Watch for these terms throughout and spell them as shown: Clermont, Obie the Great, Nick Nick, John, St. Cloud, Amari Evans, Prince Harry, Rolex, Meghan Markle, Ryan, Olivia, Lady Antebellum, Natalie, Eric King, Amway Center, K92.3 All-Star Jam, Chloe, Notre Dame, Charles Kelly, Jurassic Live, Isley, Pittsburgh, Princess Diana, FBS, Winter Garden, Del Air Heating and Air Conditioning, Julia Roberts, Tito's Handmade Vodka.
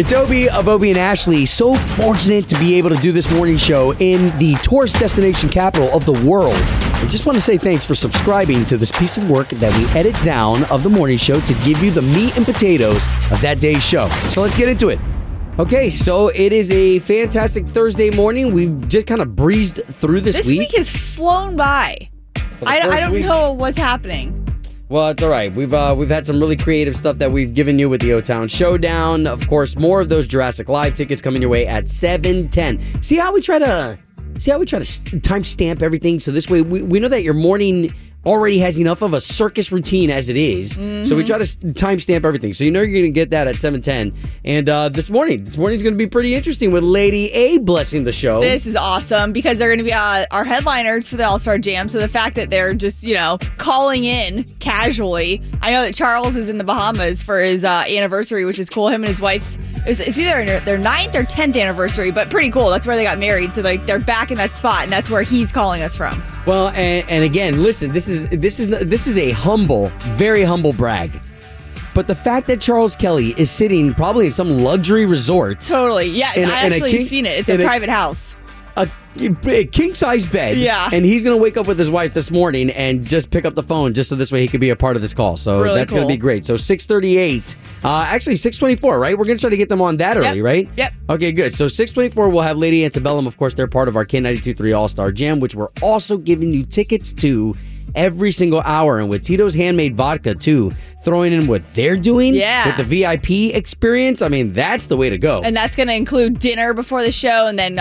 It's Obie of Obie and Ashley. So fortunate to be able to do this morning show in the tourist destination capital of the world. I just want to say thanks for subscribing to this piece of work that we edit down of the morning show to give you the meat and potatoes of that day's show. So let's get into it. Okay, so it is a fantastic Thursday morning. We've just kind of breezed through this week. This week has flown by. I don't know what's happening. Well, it's all right. We've had some really creative stuff that we've given you with the O-Town Showdown. Of course, more of those Jurassic Live tickets coming your way at 7:10. See how we try to timestamp everything so this way we know that your morning already has enough of a circus routine as it is. Mm-hmm. So we try to timestamp everything. So you know you're going to get that at 7:10. And this morning's going to be pretty interesting with Lady A blessing the show. This is awesome because they're going to be our headliners for the All-Star Jam. So the fact that they're just, calling in casually. I know that Charles is in the Bahamas for his anniversary, which is cool. Him and his wife's, it's either their 9th or 10th anniversary, but pretty cool. That's where they got married. So they're back in that spot, and that's where he's calling us from. Well, and again, listen, this is a humble, very humble brag. But the fact that Charles Kelly is sitting probably in some luxury resort. Totally. Yeah, I've seen it. It's a private house. A king-size bed. Yeah. And he's going to wake up with his wife this morning and just pick up the phone just so this way he could be a part of this call. So really that's cool. Going to be great. So 6:38. Actually, 6:24, right? We're going to try to get them on that early, right? Yep. Okay, good. So 6:24, we'll have Lady Antebellum. Of course, they're part of our K92.3 All-Star Jam, which we're also giving you tickets to every single hour. And with Tito's Handmade Vodka, too, throwing in what they're doing with the VIP experience. I mean, that's the way to go. And that's going to include dinner before the show and then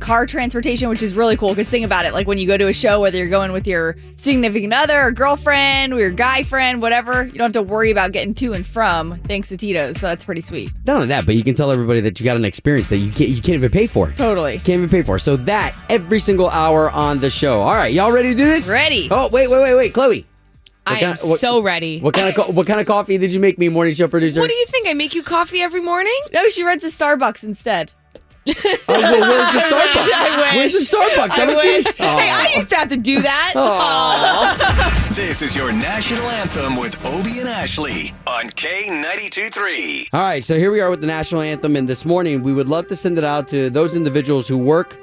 car transportation, which is really cool. Because think about it, like when you go to a show, whether you're going with your significant other or girlfriend or your guy friend, whatever, you don't have to worry about getting to and from thanks to Tito's. So that's pretty sweet. Not only that, but you can tell everybody that you got an experience that you can't even pay for. Totally. Can't even pay for. So that every single hour on the show. All right, y'all ready to do this? Ready. Oh, wait, Chloe. I am so ready. What kind of coffee did you make me, morning show producer? What do you think? I make you coffee every morning? No, she runs a Starbucks instead. Oh, well, where's the Starbucks? I wish. Oh. Hey, I used to have to do that. Oh. This is your National Anthem with Obie and Ashley on K92.3. All right, so here we are with the National Anthem, and this morning we would love to send it out to those individuals who work.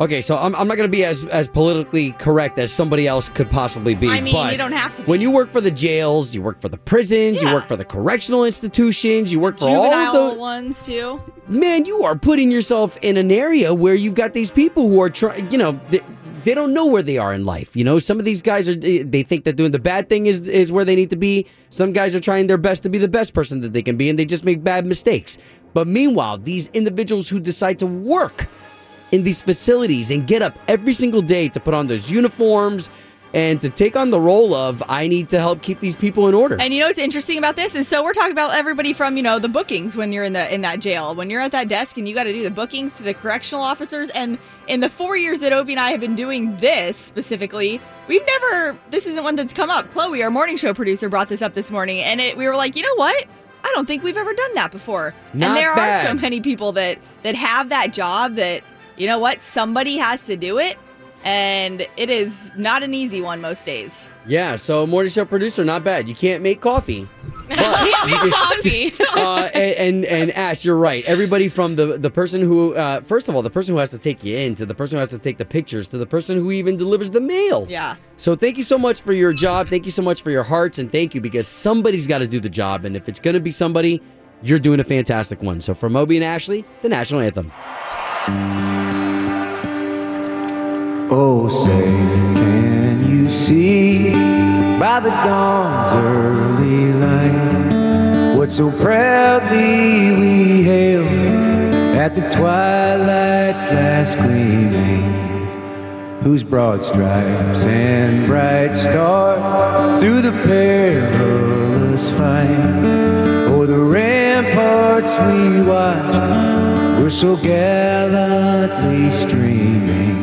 Okay, so I'm not going to be as politically correct as somebody else could possibly be. I mean, but you don't have to be. When you work for the jails, you work for the prisons, you work for the correctional institutions, you work for all the ones too. Man, you are putting yourself in an area where you've got these people who are trying, they don't know where they are in life. Some of these guys they think that doing the bad thing is where they need to be. Some guys are trying their best to be the best person that they can be, and they just make bad mistakes. But meanwhile, these individuals who decide to work in these facilities and get up every single day to put on those uniforms and to take on the role of, I need to help keep these people in order. And what's interesting about this is, so we're talking about everybody from, the bookings when you're in that jail, when you're at that desk and you got to do the bookings to the correctional officers. And in the 4 years that Obie and I have been doing this specifically, this isn't one that's come up. Chloe, our morning show producer, brought this up this morning and we were like, you know what? I don't think we've ever done that before. Not bad. Are so many people that have that job that... You know what? Somebody has to do it, and it is not an easy one most days. Yeah, so morning show producer, not bad. You can't make coffee. And Ash, you're right. Everybody from the person who, first of all, the person who has to take you in, to the person who has to take the pictures, to the person who even delivers the mail. Yeah. So thank you so much for your job. Thank you so much for your hearts, and thank you because somebody's got to do the job, and if it's going to be somebody, you're doing a fantastic one. So from Obie and Ashley, the National Anthem. Oh, say, can you see by the dawn's early light what so proudly we hailed at the twilight's last gleaming, whose broad stripes and bright stars through the perilous fight o'er the ramparts we watched were so gallantly streaming.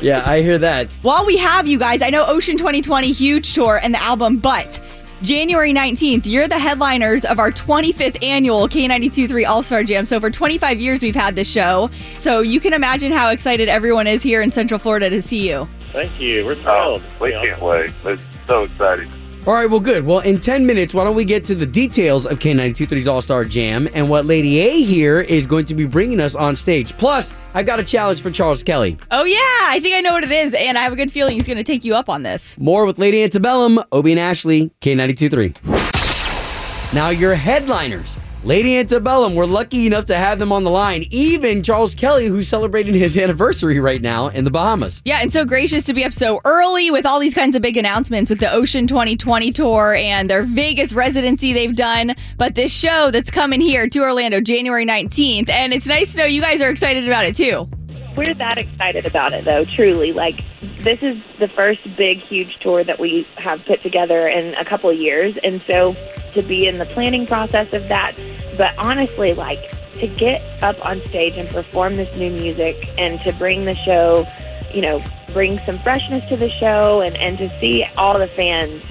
Yeah, I hear that. While we have you guys, I know Ocean 2020, huge tour and the album, but January 19th, you're the headliners of our 25th annual K92.3 All-Star Jam. So for 25 years, we've had this show. So you can imagine how excited everyone is here in Central Florida to see you. Thank you. We're thrilled. We can't wait. It's so exciting. All right, well, good. Well, in 10 minutes, why don't we get to the details of K92.3's All-Star Jam and what Lady A here is going to be bringing us on stage. Plus, I've got a challenge for Charles Kelly. Oh, yeah. I think I know what it is, and I have a good feeling he's going to take you up on this. More with Lady Antebellum, Obie and Ashley, K92.3. Now, your headliners. Lady Antebellum, we're lucky enough to have them on the line. Even Charles Kelly, who's celebrating his anniversary right now in the Bahamas. Yeah, and so gracious to be up so early with all these kinds of big announcements with the Ocean 2020 tour and their Vegas residency they've done. But this show that's coming here to Orlando January 19th, and it's nice to know you guys are excited about it too. We're that excited about it, though, truly. Like, this is the first big, huge tour that we have put together in a couple of years. And so to be in the planning process of that, but honestly, like, to get up on stage and perform this new music and to bring the show, you know, bring some freshness to the show and to see all the fans,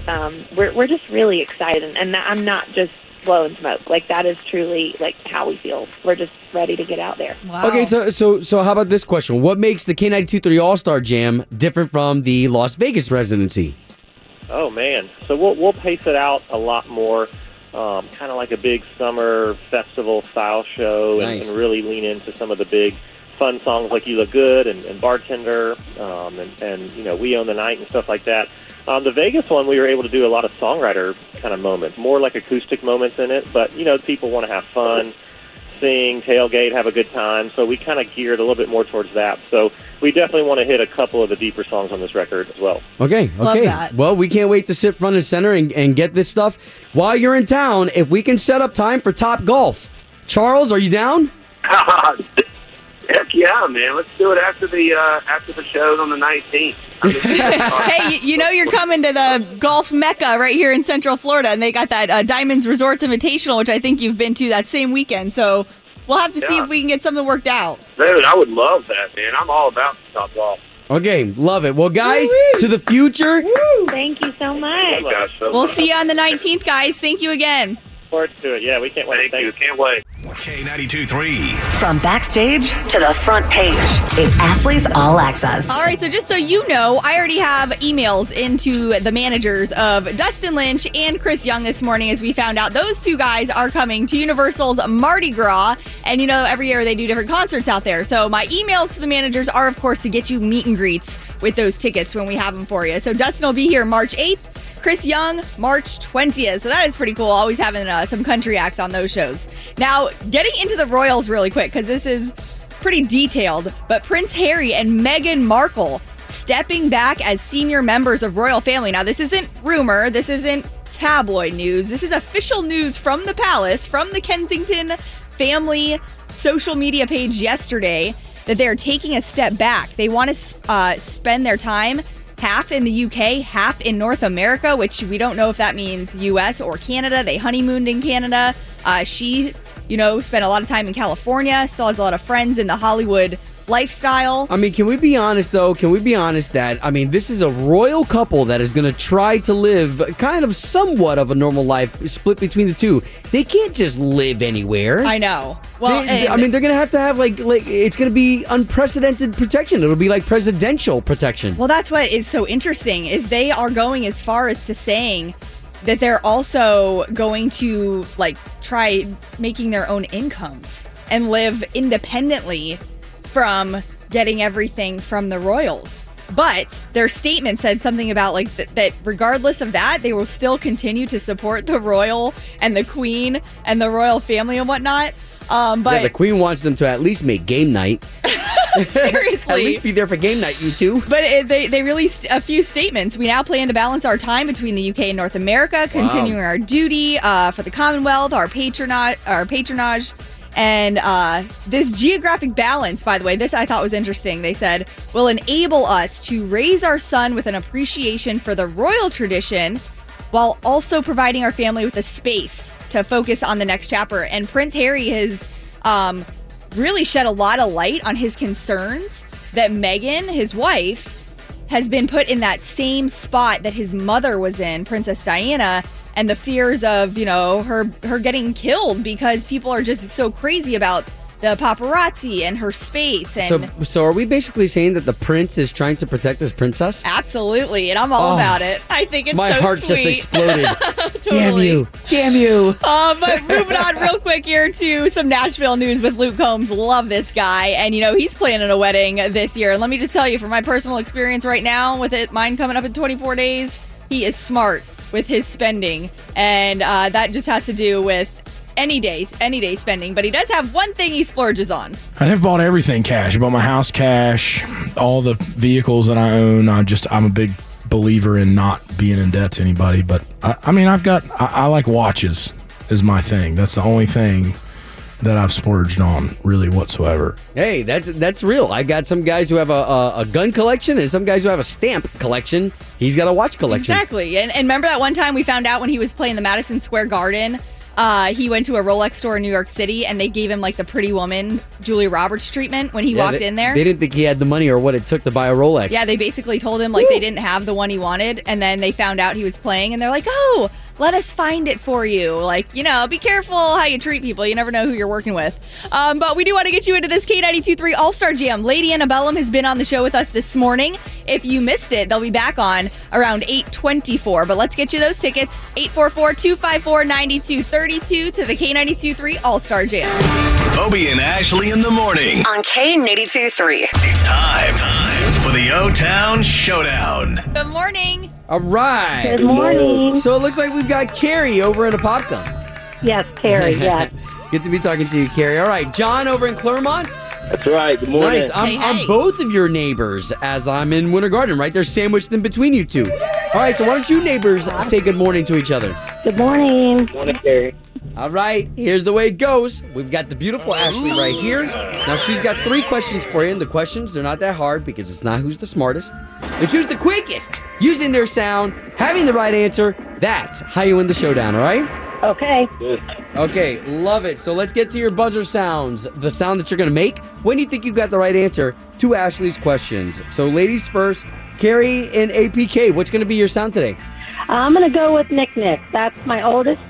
we're just really excited. And I'm not just blowing smoke. Like, that is truly, like, how we feel. We're just ready to get out there. Wow. Okay, so how about this question? What makes the K92.3 All-Star Jam different from the Las Vegas residency? Oh, man. So we'll pace it out a lot more, kind of like a big summer festival-style show. Nice. and really lean into some of the big fun songs like You Look Good and Bartender and you know, We Own the Night and stuff like that. The Vegas one, we were able to do a lot of songwriter kind of moments, more like acoustic moments in it, but you know, people want to have fun, sing, tailgate, have a good time, so we kind of geared a little bit more towards that. So we definitely want to hit a couple of the deeper songs on this record as well. Okay. Love that. Well, we can't wait to sit front and center and get this stuff. While you're in town, if we can set up time for Top Golf. Charles, are you down? Heck yeah, man. Let's do it after the show on the 19th. Hey, you know you're coming to the golf mecca right here in Central Florida, and they got that Diamonds Resorts Invitational, which I think you've been to that same weekend. So we'll have to see if we can get something worked out. Dude, I would love that, man. I'm all about Top Golf. Okay, love it. Well, guys, to the future. Woo. Thank you so much. Oh, gosh, so we'll see you on the 19th, guys. Thank you again. Forward to it. Yeah, we can't wait. Thank you. Can't wait. K92.3. From backstage to the front page, it's Ashley's All Access. All right, so just so you know, I already have emails into the managers of Dustin Lynch and Chris Young this morning as we found out those two guys are coming to Universal's Mardi Gras. And you know, every year they do different concerts out there. So my emails to the managers are, of course, to get you meet and greets with those tickets when we have them for you. So Dustin will be here March 8th. Chris Young, March 20th. So that is pretty cool. Always having some country acts on those shows. Now, getting into the royals really quick, because this is pretty detailed, but Prince Harry and Meghan Markle stepping back as senior members of royal family. Now, this isn't rumor. This isn't tabloid news. This is official news from the palace, from the Kensington family social media page yesterday, that they're taking a step back. They want to spend their time half in the UK, half in North America, which we don't know if that means US or Canada. They honeymooned in Canada. She, spent a lot of time in California, still has a lot of friends in the Hollywood lifestyle. I mean, can we be honest that this is a royal couple that is going to try to live kind of somewhat of a normal life split between the two. They can't just live anywhere. I know. Well, they're going to have like it's going to be unprecedented protection. It'll be like presidential protection. Well, that's what is so interesting is they are going as far as to saying that they're also going to try making their own incomes and live independently from getting everything from the royals. But their statement said something about that regardless of that, they will still continue to support the royal and the queen and the royal family and whatnot. The queen wants them to at least make game night. Seriously. At least be there for game night, you two. But they released a few statements. We now plan to balance our time between the UK and North America, continuing our duty for the Commonwealth, our patronage, and this geographic balance, by the way, this I thought was interesting. They said, will enable us to raise our son with an appreciation for the royal tradition while also providing our family with a space to focus on the next chapter. And Prince Harry has really shed a lot of light on his concerns that Meghan, his wife, has been put in that same spot that his mother was in, Princess Diana, and the fears of, her getting killed because people are just so crazy about the paparazzi and her space. And so are we basically saying that the prince is trying to protect his princess? Absolutely. And I'm all about it. I think it's my so heart sweet. Just exploded. Totally. Damn you. But moving on real quick here to some Nashville news with Luke Combs. Love this guy. And, he's planning a wedding this year. And let me just tell you, from my personal experience right now with it, mine coming up in 24 days, he is smart with his spending, and that just has to do with any day spending. But he does have one thing he splurges on. I've bought everything cash. I bought my house cash, all the vehicles that I own. I'm a big believer in not being in debt to anybody. But I like watches is my thing. That's the only thing that I've splurged on really whatsoever. Hey, that's real. I got some guys who have a gun collection and some guys who have a stamp collection. He's got a watch collection. Exactly. And remember that one time we found out when he was playing the Madison Square Garden, he went to a Rolex store in New York City and they gave him the pretty woman, Julia Roberts treatment when he walked in there. They didn't think he had the money or what it took to buy a Rolex. Yeah, they basically told him they didn't have the one he wanted, and then they found out he was playing and they're like, oh, let us find it for you. Be careful how you treat people. You never know who you're working with. But we do want to get you into this K92.3 All-Star Jam. Lady Antebellum has been on the show with us this morning. If you missed it, they'll be back on around 8:24. But let's get you those tickets. 844-254-9232 to the K92.3 All-Star Jam. Bobby and Ashley in the morning on K92.3. It's time for the O-Town Showdown. Good morning. All right. Good morning. So it looks like we've got Carrie over in Apopka. Yes, Carrie, yes. Good to be talking to you, Carrie. All right, John over in Clermont. That's right. Good morning. Nice. I'm both of your neighbors as I'm in Winter Garden, right? They're sandwiched in between you two. All right, so why don't you neighbors say good morning to each other? Good morning. Good morning, Carrie. All right, here's the way it goes. We've got the beautiful Ashley right here. Now, she's got three questions for you, and the questions, they're not that hard because it's not who's the smartest. It's who's the quickest, using their sound, having the right answer. That's how you win the showdown, all right? Okay. Good. Okay, love it. So let's get to your buzzer sounds, the sound that you're going to make when you think you've got the right answer to Ashley's questions. So ladies first, Carrie and APK, what's going to be your sound today? I'm going to go with Nick Nick. That's my oldest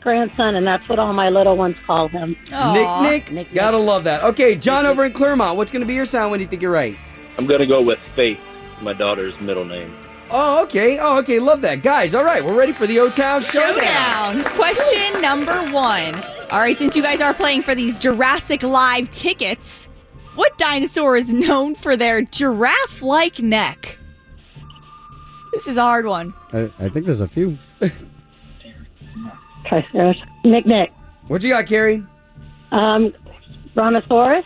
grandson, and that's what all my little ones call him. Aww. Nick. Gotta love that. Okay, John Nick, over in Clermont, what's going to be your sound when you think you're right? I'm going to go with Faith, my daughter's middle name. Oh, okay. Love that. Guys, all right, we're ready for the O-Town Showdown. Question number 1. All right, since you guys are playing for these Jurassic Live tickets, What dinosaur is known for their giraffe-like neck? This is a hard one. I think there's a few. Nick Nick. What you got, Carrie? Brontosaurus.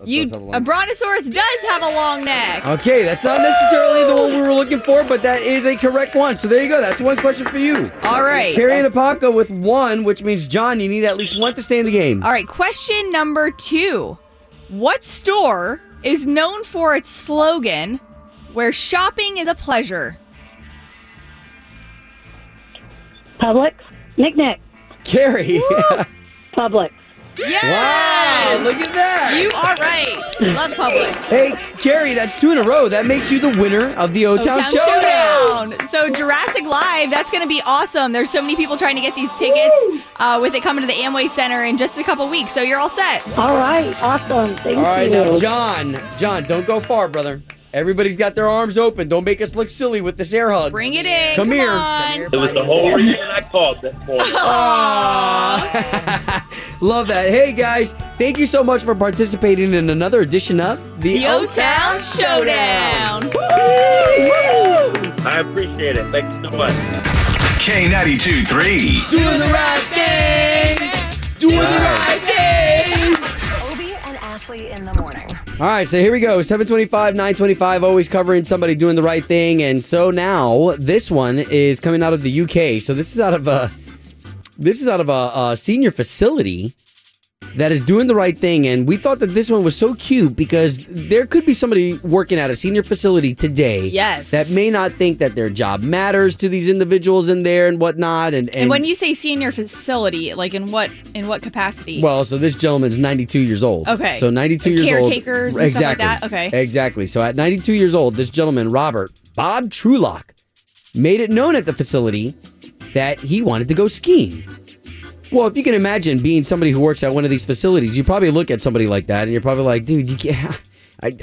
A brontosaurus does have a long neck. Okay, that's not necessarily the one we were looking for, but that is a correct one. So there you go. That's one question for you. All right. Carrie and Apopka with one, which means, John, you need at least one to stay in the game. All right, question number two. What store is known for its slogan, where shopping is a pleasure? Publix. Nick Nick. Carrie. Publix. Yes! Wow, look at that. You are right. Love Publix. Hey, Carrie, that's two in a row. That makes you the winner of the O-Town Showdown. So Jurassic Live, that's going to be awesome. There's so many people trying to get these tickets with it coming to the Amway Center in just a couple weeks. So you're all set. All right. Awesome. Thank you. All right, now, John, don't go far, brother. Everybody's got their arms open. Don't make us look silly with this air hug. Bring it in. Come here. It was the whole reason I called this morning. Aww. Love that. Hey, guys, thank you so much for participating in another edition of the O-Town Showdown. Woo! I appreciate it. Thank you so much. K92.3. Do the right thing. Do the right thing. Obi and Ashley in the morning. All right, so here we go. 725, 925, always covering somebody doing the right thing. And so now this one is coming out of the UK. So this is out of a senior facility that is doing the right thing. And we thought that this one was so cute because there could be somebody working at a senior facility today that may not think that their job matters to these individuals in there and whatnot. And when you say senior facility, like in what capacity? Well, so this gentleman's 92 years old. Okay. So 92 years old. Caretakers and stuff like that? Okay. Exactly. So at 92 years old, this gentleman, Robert Bob Trulock, made it known at the facility that he wanted to go skiing. Well, if you can imagine being somebody who works at one of these facilities, you probably look at somebody like that and you're probably like, dude, you can't.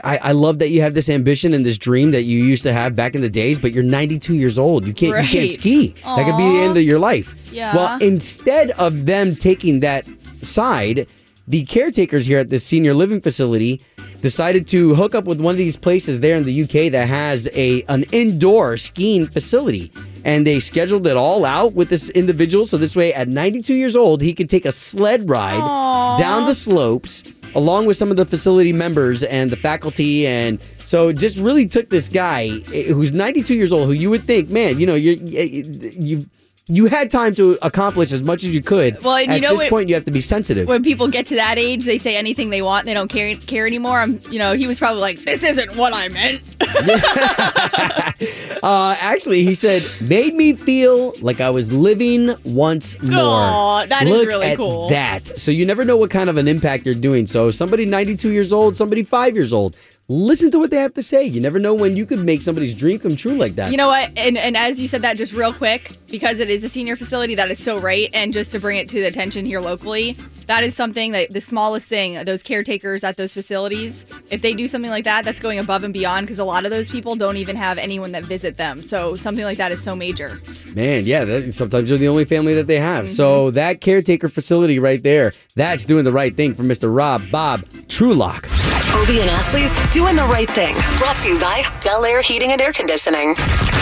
I love that you have this ambition and this dream that you used to have back in the days, but you're 92 years old. You can't ski. Aww. That could be the end of your life. Yeah. Well, instead of them taking that side, the caretakers here at this senior living facility decided to hook up with one of these places there in the UK that has an indoor skiing facility. And they scheduled it all out with this individual. So this way, at 92 years old, he could take a sled ride down the slopes along with some of the facility members and the faculty. And so it just really took this guy who's 92 years old, who you would think, man, you know, you had time to accomplish as much as you could. Well, and at this point, you have to be sensitive. When people get to that age, they say anything they want and they don't care anymore. He was probably like, this isn't what I meant. Actually, he said, made me feel like I was living once more. Aww, that is really cool. Look at that. So you never know what kind of an impact you're doing. So somebody 92 years old, somebody 5 years old. Listen to what they have to say. You never know when you could make somebody's dream come true like that. You know what? And as you said that just real quick, because it is a senior facility, that is so right. And just to bring it to the attention here locally, that is something that the smallest thing, those caretakers at those facilities, if they do something like that, that's going above and beyond because a lot of those people don't even have anyone that visit them. So something like that is so major. Man, yeah. Sometimes you're the only family that they have. Mm-hmm. So that caretaker facility right there, that's doing the right thing for Mr. Rob Bob Trulock. Obi and Ashley's Doing the Right Thing. Brought to you by Del Air Heating and Air Conditioning.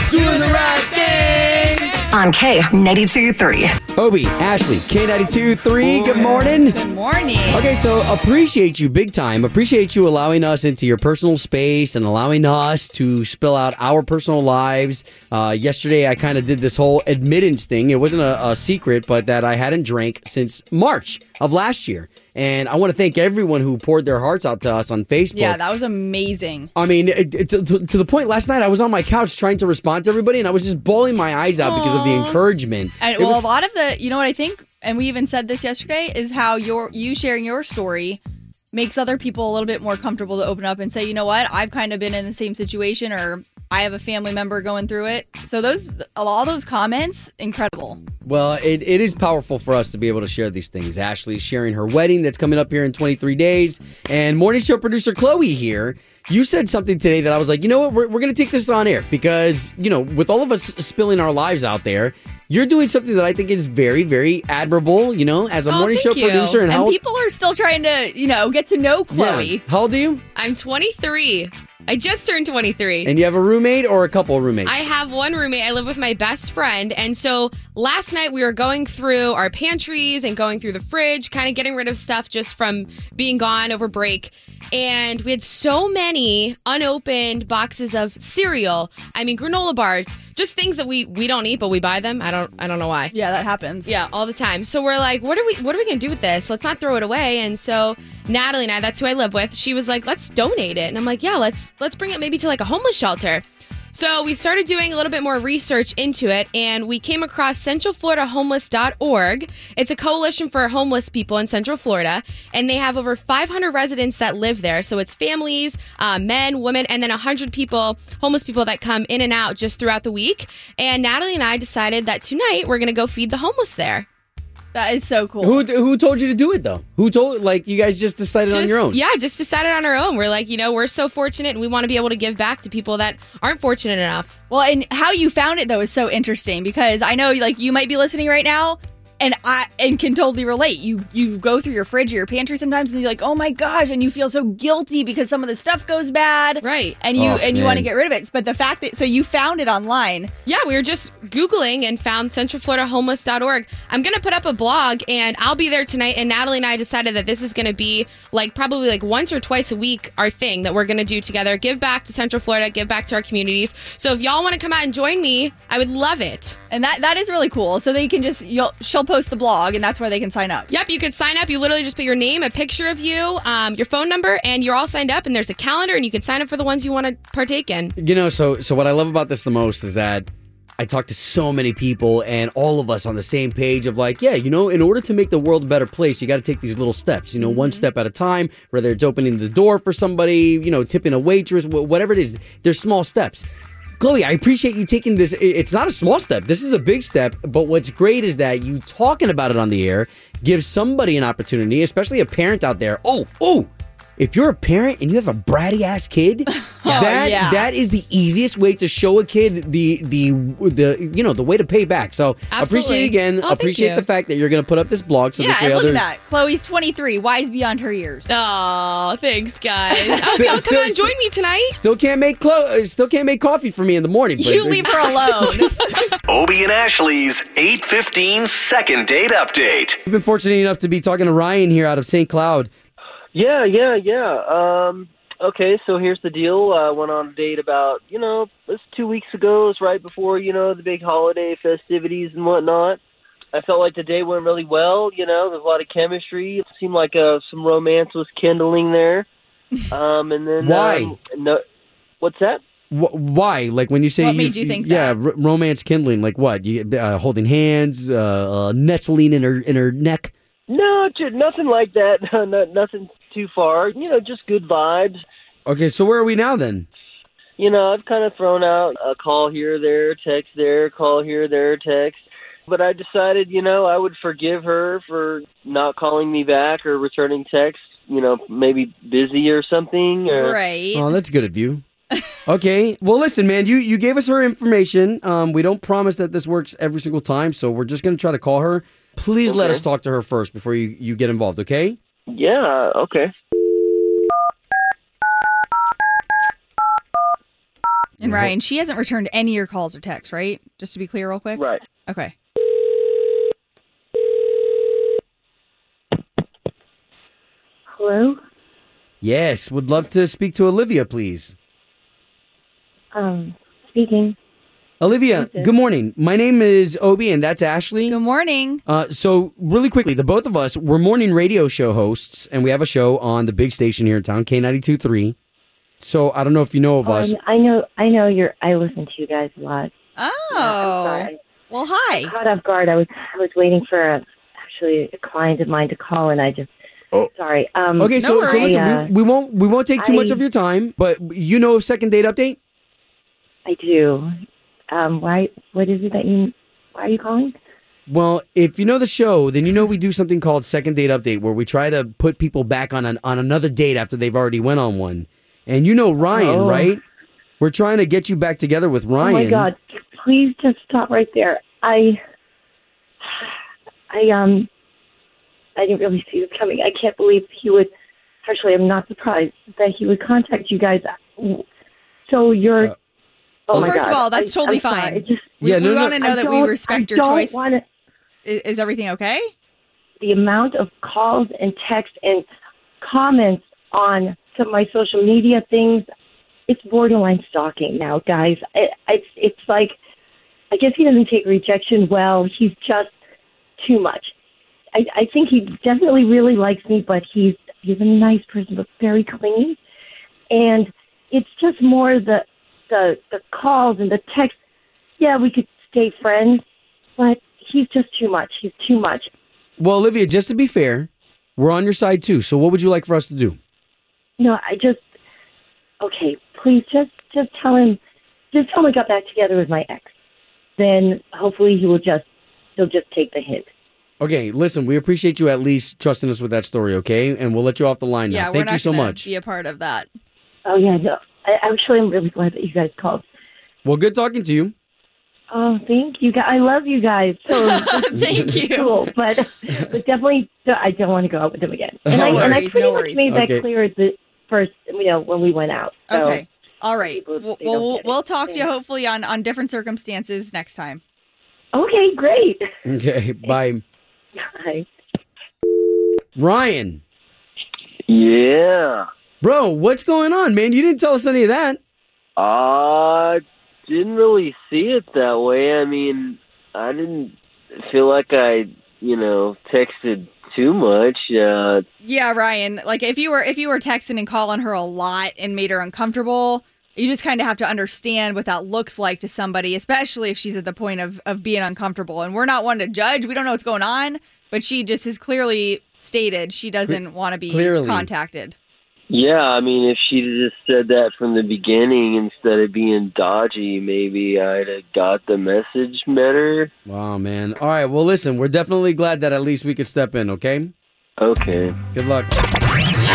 Doing the right thing. On K92.3. Obi, Ashley, K92.3. Good morning. Good morning. Okay, so appreciate you big time. Appreciate you allowing us into your personal space and allowing us to spill out our personal lives. Yesterday, I kind of did this whole admittance thing. It wasn't a secret, but that I hadn't drank since March of last year. And I want to thank everyone who poured their hearts out to us on Facebook. Yeah, that was amazing. I mean, to the point last night, I was on my couch trying to respond to everybody, and I was just bawling my eyes out because of the encouragement. And, a lot of the, you know what I think, and we even said this yesterday, is how you sharing your story makes other people a little bit more comfortable to open up and say, you know what, I've kind of been in the same situation, or I have a family member going through it. So all those comments, incredible. Well, it is powerful for us to be able to share these things. Ashley is sharing her wedding that's coming up here in 23 days. And morning show producer Chloe here, you said something today that I was like, you know what, we're going to take this on air because, you know, with all of us spilling our lives out there, You're doing something that I think is very, very admirable, you know, as a morning show producer. And how people are still trying to, you know, get to know Chloe. Yeah. How old are you? I'm 23. I just turned 23. And you have a roommate or a couple roommates? I have one roommate. I live with my best friend. And so last night we were going through our pantries and going through the fridge, kind of getting rid of stuff just from being gone over break. And we had so many unopened boxes of cereal. I mean, granola bars, just things that we don't eat, but we buy them. I don't know why. Yeah, that happens. Yeah, all the time. So we're like, what are we going to do with this? Let's not throw it away. And so Natalie and I, that's who I live with, she was like, let's donate it. And I'm like, yeah, let's bring it maybe to like a homeless shelter. So we started doing a little bit more research into it, and we came across centralfloridahomeless.org. It's a coalition for homeless people in Central Florida, and they have over 500 residents that live there. So it's families, men, women, and then 100 people, homeless people that come in and out just throughout the week. And Natalie and I decided that tonight we're going to go feed the homeless there. That is so cool. Who told you to do it, though? You guys just decided on your own? Yeah, just decided on our own. We're like, you know, we're so fortunate, and we want to be able to give back to people that aren't fortunate enough. Well, and how you found it, though, is so interesting, because I know, like, you might be listening right now, and I can totally relate. You go through your fridge or your pantry sometimes, and you're like, oh, my gosh, and you feel so guilty because some of the stuff goes bad. Right. And you want to get rid of it. But the fact that, so you found it online. Yeah, we were just Googling and found centralfloridahomeless.org. I'm going to put up a blog, and I'll be there tonight. And Natalie and I decided that this is going to be like probably like once or twice a week, our thing that we're going to do together. Give back to Central Florida, give back to our communities. So if y'all want to come out and join me, I would love it. And that is really cool. So they can just, she'll post the blog, and that's where they can sign up. Yep, you could sign up. You literally just put your name, a picture of you, your phone number, and you're all signed up, and there's a calendar, and you can sign up for the ones you want to partake in. You know, so what I love about this the most is that I talk to so many people, and all of us on the same page of like, yeah, you know, in order to make the world a better place, you got to take these little steps, you know, one step at a time, whether it's opening the door for somebody, you know, tipping a waitress, whatever it is, there's small steps. Chloe, I appreciate you taking this. It's not a small step. This is a big step. But what's great is that you talking about it on the air gives somebody an opportunity, especially a parent out there. Oh, if you're a parent and you have a bratty-ass kid, that is the easiest way to show a kid the way to pay back. So absolutely. Appreciate it again. Appreciate the fact that you're going to put up this blog. So and look at that. Chloe's 23, wise beyond her years. Oh, thanks, guys. Come on, join me tonight. Still can't make coffee for me in the morning. But you leave her alone. Obie and Ashley's 8:15 second date update. We've been fortunate enough to be talking to Ryan here out of St. Cloud. Yeah. Okay, so here's the deal. I went on a date about, you know, it was 2 weeks ago. It was right before, you know, the big holiday festivities and whatnot. I felt like the day went really well, you know. There was a lot of chemistry. It seemed like some romance was kindling there. And then why? No, what's that? Why? Like when you say what made you think that? Yeah, romance kindling. Like what? Holding hands, nestling in her neck. No, nothing like that. Nothing too far. You know, just good vibes. Okay, so where are we now then? You know, I've kind of thrown out a call here, there, text there, call here, there, text. But I decided, you know, I would forgive her for not calling me back or returning text. You know, maybe busy or something. Or... Right. Oh, that's good of you. Okay. Well, listen, man, you gave us her information. We don't promise that this works every single time, so we're just going to try to call her. Please let us talk to her first before you get involved, okay? Yeah, okay. And Ryan, she hasn't returned any of your calls or texts, right? Just to be clear real quick? Right. Okay. Hello? Yes, would love to speak to Olivia, please. Speaking. Olivia, good morning. My name is Obie, and that's Ashley. Good morning. So really quickly, the both of us, we're morning radio show hosts, and we have a show on the big station here in town, K92.3. So I don't know if you know of us. I know. I listen to you guys a lot. Oh. Yeah, well, hi. Caught off guard. I was waiting for a client of mine to call, and I just... Oh. Sorry. Okay, no worries. So listen, we won't take too much of your time, but you know second date update? I do. What is it that why are you calling? Well, if you know the show, then you know we do something called Second Date Update, where we try to put people back on another date after they've already went on one. And you know Ryan, right? We're trying to get you back together with Ryan. Oh my God, please just stop right there. I I didn't really see this coming. I can't believe he would. Actually, I'm not surprised that he would contact you guys. So you're. Well, first of all, that's totally fine. We want to know that we respect your choice. Is everything okay? The amount of calls and texts and comments on some of my social media things, it's borderline stalking now, guys. It's like, I guess he doesn't take rejection well. He's just too much. I think he definitely really likes me, but he's a nice person, but very clingy. And it's just more the calls and the texts. Yeah, we could stay friends, but he's just too much. He's too much. Well, Olivia, just to be fair, we're on your side too. So what would you like for us to do? No, okay, please just tell him, we got back together with my ex. Then hopefully he'll just take the hint. Okay, listen, we appreciate you at least trusting us with that story, okay? And we'll let you off the line now. Thank you so much. Be a part of that. Oh, yeah, no. I'm really glad that you guys called. Well, good talking to you. Oh, thank you. I love you guys. So thank you. Cool, but definitely, I don't want to go out with them again. And I pretty much made that clear at the first, when we went out. So okay. All right. We'll talk to you hopefully on different circumstances next time. Okay, great. Okay, bye. Bye. Ryan. Yeah. Bro, what's going on, man? You didn't tell us any of that. Didn't really see it that way. I mean, I didn't feel like I, texted too much. Yeah, Ryan. Like, if you were texting and calling her a lot and made her uncomfortable, you just kind of have to understand what that looks like to somebody, especially if she's at the point of being uncomfortable. And we're not one to judge. We don't know what's going on, but she just has clearly stated she doesn't want to be contacted. Yeah, I mean, if she just said that from the beginning instead of being dodgy, maybe I'd have got the message better. Wow, man. All right, well, listen, we're definitely glad that at least we could step in, okay? Okay. Good luck.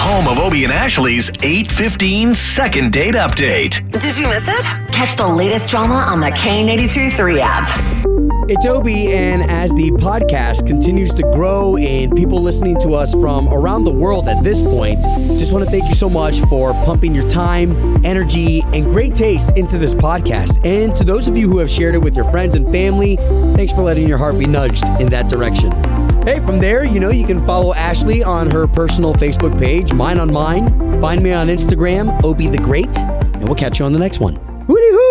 Home of Obie and Ashley's 8:15 second date update. Did you miss it? Catch the latest drama on the K92.3 app. It's Obie, and as the podcast continues to grow and people listening to us from around the world at this point, just want to thank you so much for pumping your time, energy, and great taste into this podcast. And to those of you who have shared it with your friends and family, thanks for letting your heart be nudged in that direction. Hey, from there, you can follow Ashley on her personal Facebook page, mine on mine. Find me on Instagram, Obie the Great, and we'll catch you on the next one. Hootie hoo!